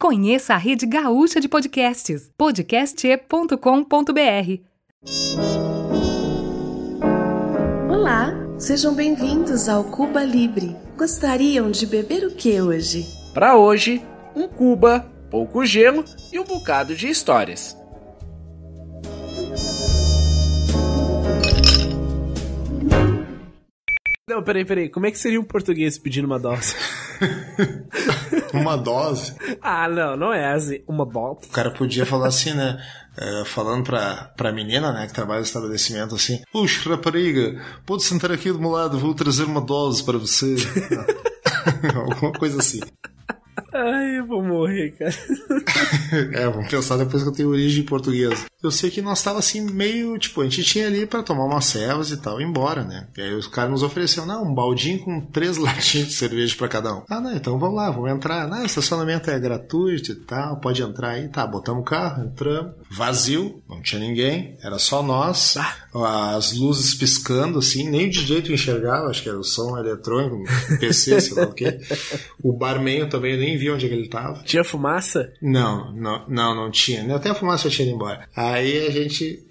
Conheça a Rede Gaúcha de Podcasts, podcast.com.br. Olá, sejam bem-vindos ao Cuba Libre. Gostariam de beber o que hoje? Para hoje, um Cuba, pouco gelo e um bocado de histórias. Não, peraí. Como é que seria um português pedindo uma dose? Uma dose? Ah, não é assim. Uma bola. O cara podia falar assim, né? Falando pra menina, né? Que trabalha no estabelecimento, assim. Puxa, rapariga, pode sentar aqui do meu lado, vou trazer uma dose pra você. Alguma coisa assim. Ai, eu vou morrer, cara. Vamos pensar depois que eu tenho origem portuguesa. Eu sei que nós tava assim, meio, tipo, a gente tinha ali pra tomar umas cervejas e tal, e embora, né? E aí os caras nos ofereceu, um baldinho com 3 latinhas de cerveja pra cada um. Ah, não, então vamos lá, vamos entrar. Ah, o estacionamento é gratuito e tal, pode entrar aí. Tá, botamos o carro, entramos. Vazio, não tinha ninguém, era só nós. As luzes piscando, assim, nem o DJ tu enxergava, acho que era o som eletrônico, PC, sei lá o quê. O barman também, eu nem vi onde é que ele tava. Tinha fumaça? Não tinha. Até a fumaça eu tinha ido embora. Aí a gente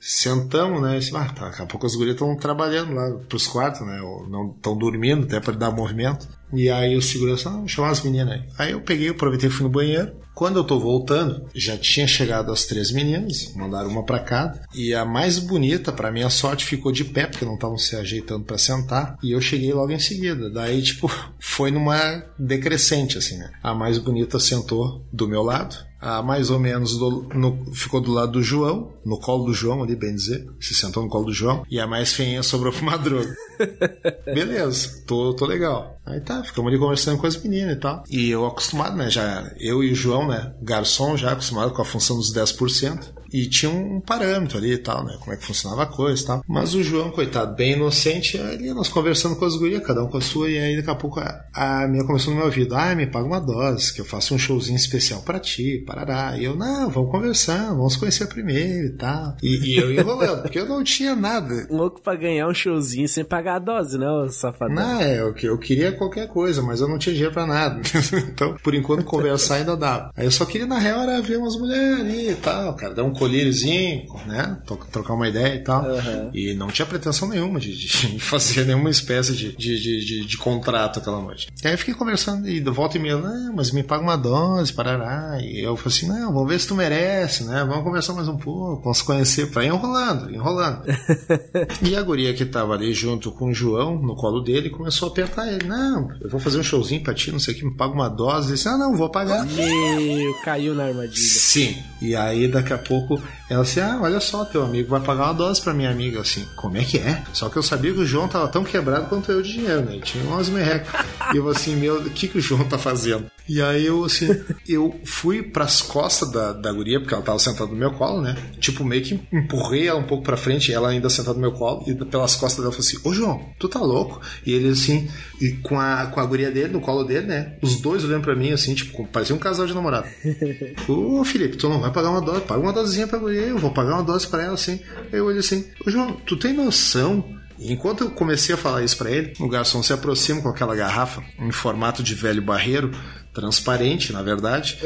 sentamos, né? Tá, daqui a pouco os gurias estão trabalhando lá pros quartos, né? Ou não estão dormindo, até para dar movimento. E aí o segurança, chamava as meninas aí. Aí eu peguei, aproveitei e fui no banheiro. Quando eu tô voltando, já tinha chegado as 3 meninas, mandaram uma pra cada. E a mais bonita, pra minha sorte, ficou de pé, porque não estavam se ajeitando pra sentar. E eu cheguei logo em seguida. Daí, foi numa decrescente, assim, né? A mais bonita sentou do meu lado. A mais ou menos ficou do lado do João, no colo do João ali, bem dizer. Se sentou no colo do João. E a mais feinha sobrou pro Madruga. Beleza, tô legal. Aí tá, ficamos ali conversando com as meninas e tal. E eu acostumado, né? Já eu e o João, né? Garçom, já acostumado com a função dos 10%. E tinha um parâmetro ali e tal, né? Como é que funcionava a coisa e tal. Mas o João, coitado, bem inocente, ali nós conversando com as gurias, cada um com a sua, e aí daqui a pouco a minha começou no meu ouvido. Me paga uma dose, que eu faço um showzinho especial pra ti, parará. E eu, vamos conversar, vamos conhecer primeiro e tal. E eu enrolando, porque eu não tinha nada. Louco pra ganhar um showzinho sem pagar a dose, né, safadão? Não, eu queria qualquer coisa, mas eu não tinha dinheiro pra nada. Então, por enquanto, conversar ainda dava. Aí eu só queria, na real, era ver umas mulheres ali e tal, cara, dar um colíriozinho, né? Trocar uma ideia e tal. Uhum. E não tinha pretensão nenhuma de fazer nenhuma espécie de contrato aquela noite. E aí eu fiquei conversando e volta e meia, mas me paga uma dose, parará. E eu falei assim, vamos ver se tu merece, né? Vamos conversar mais um pouco, vamos conhecer, pra ir enrolando. E a guria que tava ali junto com o João, no colo dele, começou a apertar ele. Não, eu vou fazer um showzinho pra ti, não sei o que, me paga uma dose. Ele disse, não, vou pagar. Meu, caiu na armadilha. Sim. E aí daqui a pouco ela assim, olha só, teu amigo vai pagar uma dose pra minha amiga, assim, como é que é? Só que eu sabia que o João tava tão quebrado quanto eu de dinheiro, né? Tinha umas merrecas. E eu assim, o que o João tá fazendo? E aí eu assim, eu fui pras costas da guria, porque ela tava sentada no meu colo, né? Meio que empurrei ela um pouco pra frente, ela ainda sentada no meu colo, e pelas costas dela eu falei assim, ô João, tu tá louco? E ele assim, e com a guria dele, no colo dele, né? Os dois olhando pra mim, assim, parecia um casal de namorado. Ô Felipe, tu não vai pagar uma dose, paga uma dose pra guria, eu vou pagar uma dose pra ela, assim. Aí eu olhei assim, ô João, tu tem noção? E enquanto eu comecei a falar isso pra ele, o garçom se aproxima com aquela garrafa em formato de velho barreiro, transparente, na verdade,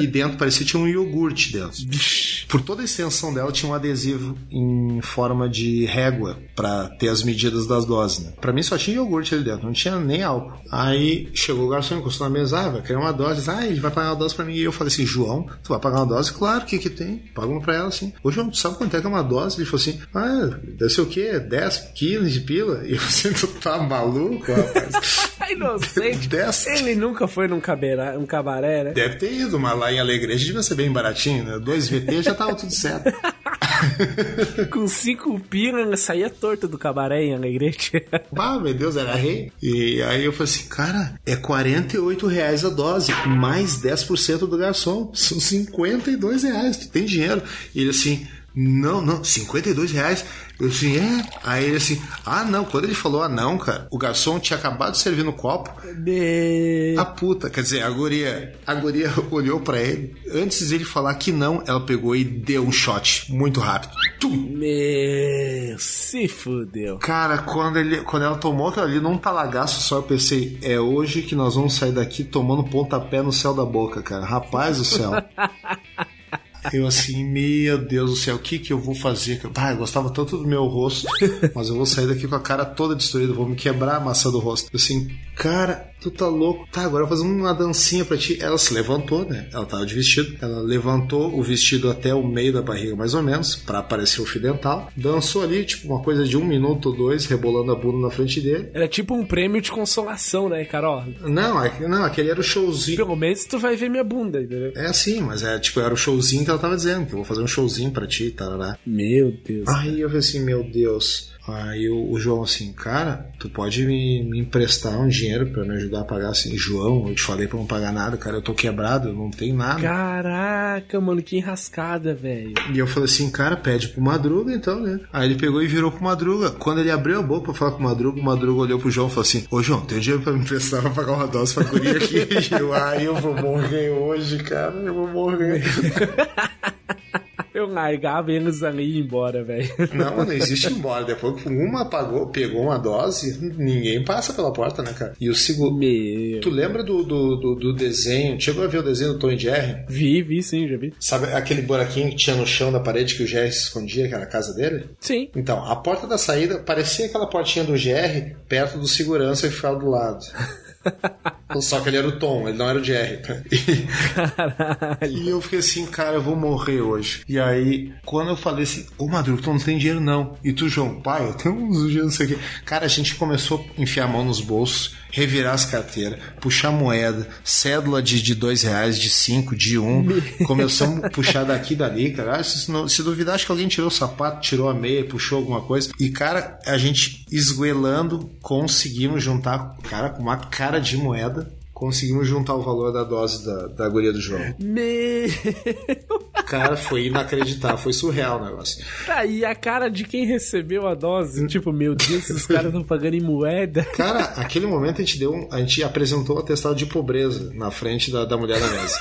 E dentro parecia que tinha um iogurte dentro. Por toda a extensão dela tinha um adesivo em forma de régua pra ter as medidas das doses, né? Pra mim só tinha iogurte ali dentro, não tinha nem álcool. Aí chegou o garçom, encostou na mesa, vai querer uma dose, ele vai pagar uma dose pra mim. E eu falei assim, João, tu vai pagar uma dose? Claro, que tem? Paga uma pra ela, assim. Ô João, tu sabe quanto é que é uma dose? Ele falou assim, deve ser o quê? 10 quilos de pila? E eu assim, tu tá maluco, rapaz? Inocente. Ele nunca foi num um cabaré, né? Deve ter ido, mas lá em Alegria devia ser bem baratinho, né? 2 VT já tava tudo certo. Com 5 pila, saía torto do cabaré em Alegrete. Ah, meu Deus, era rei. E aí eu falei assim, cara, é R$48 a dose, mais 10% do garçom. São R$52, tu tem dinheiro. E ele assim, não, R$52. Eu assim, é? Aí ele assim, ah não, quando ele falou ah não, cara, o garçom tinha acabado de servir no copo. A puta, quer dizer, a guria olhou pra ele, antes dele falar que não, ela pegou e deu um shot muito rápido. Meu, se fudeu. Cara, quando ela tomou aquilo ali num talagaço só, eu pensei, é hoje que nós vamos sair daqui tomando pontapé no céu da boca, cara. Rapaz do céu. Eu assim, meu Deus do céu, o que eu vou fazer? Ah, eu gostava tanto do meu rosto, mas eu vou sair daqui com a cara toda destruída, vou me quebrar a maçã do rosto. Eu assim, cara, tu tá louco. Tá, agora eu vou fazer uma dancinha pra ti. Ela se levantou, né? Ela tava de vestido. Ela levantou o vestido até o meio da barriga, mais ou menos, pra aparecer o fio dental. Dançou ali, tipo, uma coisa de 1 minuto ou 2, rebolando a bunda na frente dele. Era tipo um prêmio de consolação, né, Carol? Não, aquele era o showzinho. Pelo menos tu vai ver minha bunda, entendeu? É assim, mas é tipo, era o showzinho que ela tava dizendo, que eu vou fazer um showzinho pra ti, tarará. Meu Deus. Aí eu falei assim, meu Deus. Aí o João assim, cara, tu pode me emprestar um dinheiro pra me ajudar a pagar? Assim, João, eu te falei pra não pagar nada, cara, eu tô quebrado, eu não tenho nada. Caraca, mano, que enrascada, velho. E eu falei assim, cara, pede pro Madruga então, né? Aí ele pegou e virou pro Madruga. Quando ele abriu a boca pra falar com o Madruga olhou pro João e falou assim, ô João, tem dinheiro pra me emprestar pra pagar uma dose pra curir aqui? Ai, eu vou morrer hoje, cara, eu vou morrer. Eu largava eles ali e ia embora, velho. Não existe ir embora. Depois que uma apagou, pegou uma dose, ninguém passa pela porta, né, cara? E o segundo... Meu... Tu lembra do desenho? Chegou a ver o desenho do Tom e Jerry? Vi, sim, já vi. Sabe aquele buraquinho que tinha no chão da parede que o Jerry se escondia, que era a casa dele? Sim. Então, a porta da saída parecia aquela portinha do Jerry perto do segurança que ficava do lado. Só que ele era o Tom, ele não era o Jerry. Caralho. E eu fiquei assim, cara, eu vou morrer hoje. E aí, quando eu falei assim, ô Madruga, tu não tem dinheiro não. E tu, João, pai, eu tenho uns dinheiro, não sei o quê. Cara, a gente começou a enfiar a mão nos bolsos, revirar as carteiras, puxar moeda, cédula de R$2, de 5, de 1. Começamos a puxar daqui e dali, cara. Se duvidar, acho que alguém tirou o sapato, tirou a meia, puxou alguma coisa. E, cara, a gente esguelando, conseguimos juntar, cara, com uma cara de moeda, conseguimos juntar o valor da dose da guria do João. Meu! Cara, foi inacreditável, foi surreal o negócio. Tá, e a cara de quem recebeu a dose, tipo, meu Deus, esses caras estão pagando em moeda. Cara, aquele momento a gente apresentou o atestado de pobreza na frente da mulher da mesa.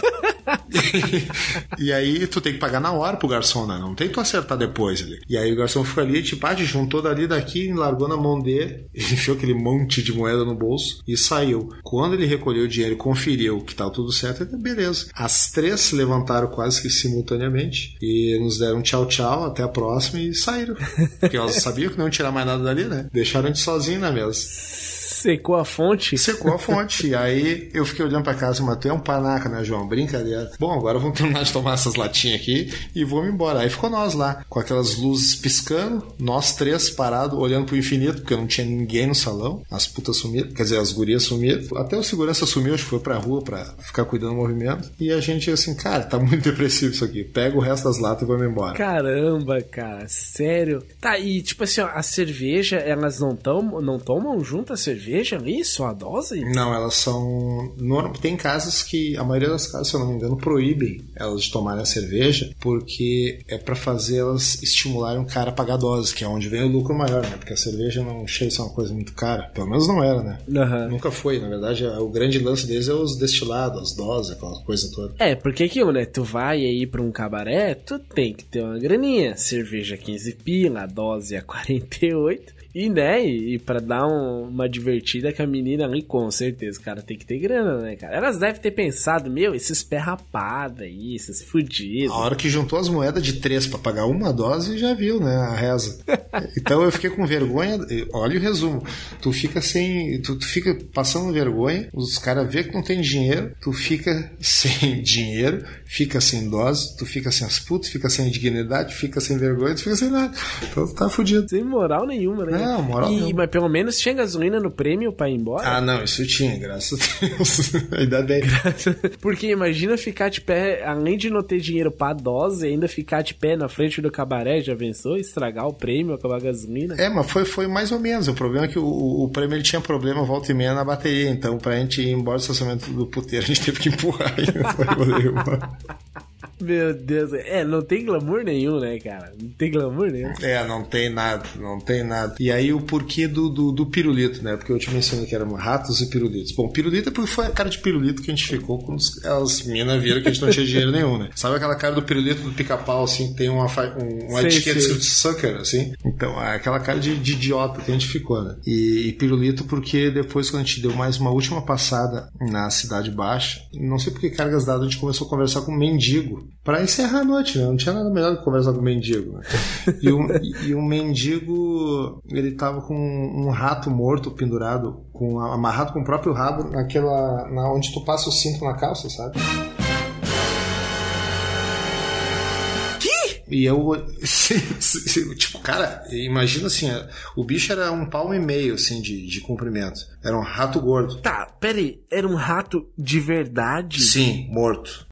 E aí tu tem que pagar na hora pro garçom, né? Não tem tu acertar depois ali. E aí o garçom ficou ali, tipo, juntou dali daqui, largou na mão dele, enfiou aquele monte de moeda no bolso e saiu. Quando ele recolheu o dinheiro e conferiu que tava tudo certo, beleza. As três se levantaram quase que simultaneamente e nos deram tchau, tchau, até a próxima e saíram. Porque elas sabiam que não iam tirar mais nada dali, né? Deixaram de sozinho na mesa. Secou a fonte. Aí eu fiquei olhando pra casa, mas tu é um panaca, né, João? Brincadeira. Bom, agora vamos terminar de tomar essas latinhas aqui e vamos embora. Aí ficou nós lá, com aquelas luzes piscando, nós três parados, olhando pro infinito, porque não tinha ninguém no salão. As putas sumiram, quer dizer, as gurias sumiram. Até o segurança sumiu, acho que foi pra rua pra ficar cuidando do movimento. E a gente assim, cara, tá muito depressivo isso aqui. Pega o resto das latas e vamos embora. Caramba, cara, sério. Tá, e tipo assim, ó, a cerveja, elas não tomam junto a cerveja? Veja ali, só a dose? Não, elas são... Tem casas que, a maioria das casas, se eu não me engano, proíbem elas de tomarem a cerveja, porque é pra fazer elas estimularem o cara a pagar a dose, que é onde vem o lucro maior, né? Porque a cerveja não chega a ser uma coisa muito cara. Pelo menos não era, né? Uhum. Nunca foi. Na verdade, o grande lance deles é os destilados, as doses, aquela coisa toda. É, porque aquilo, né? Tu vai aí pra um cabaré, tu tem que ter uma graninha. Cerveja 15 pila, a dose é 48. E, né, e pra dar uma divertida com a menina ali, com certeza, cara, tem que ter grana, né, cara? Elas devem ter pensado, meu, esses pé rapado aí, esses fudidos. A hora que juntou as moedas de 3 pra pagar uma dose, já viu, né, a reza. Então eu fiquei com vergonha, olha o resumo, tu fica sem, tu fica passando vergonha, os caras vê que não tem dinheiro, tu fica sem dinheiro, fica sem dose, tu fica sem as putas, fica sem dignidade, fica sem vergonha, tu fica sem nada. Então tu tá fudido. Sem moral nenhuma, né? Não, moral e, mas pelo menos tinha gasolina no prêmio pra ir embora? Ah, não, isso tinha, graças a Deus. Ainda bem. Porque imagina ficar de pé, além de não ter dinheiro pra dose, ainda ficar de pé na frente do cabaré, já pensou? Estragar o prêmio, acabar a gasolina? É, mas foi mais ou menos. O problema é que o prêmio ele tinha problema volta e meia na bateria, então pra gente ir embora do estacionamento do puteiro, a gente teve que empurrar e não foi embora. Meu Deus, não tem glamour nenhum, né, cara? Não tem glamour nenhum. Não tem nada. E aí o porquê do pirulito, né? Porque eu te mencionei que eram ratos e pirulitos. Bom, pirulito é porque foi a cara de pirulito que a gente ficou quando as meninas viram que a gente não tinha dinheiro nenhum, né? Sabe aquela cara do pirulito do pica-pau, assim, tem uma etiqueta de sucker, assim? Então, é aquela cara de idiota que a gente ficou, né? E pirulito porque depois quando a gente deu mais uma última passada na Cidade Baixa, não sei por que cargas dadas, a gente começou a conversar com um mendigo pra encerrar a noite, né? Não tinha nada melhor do que conversar com um mendigo, né? E um mendigo, ele tava com um rato morto pendurado, amarrado com o próprio rabo na onde tu passa o cinto na calça, sabe? E eu, tipo, cara, imagina assim, o bicho era 1,5 palmo, assim, de comprimento. Era um rato gordo. Tá, peraí, era um rato de verdade? Sim, morto.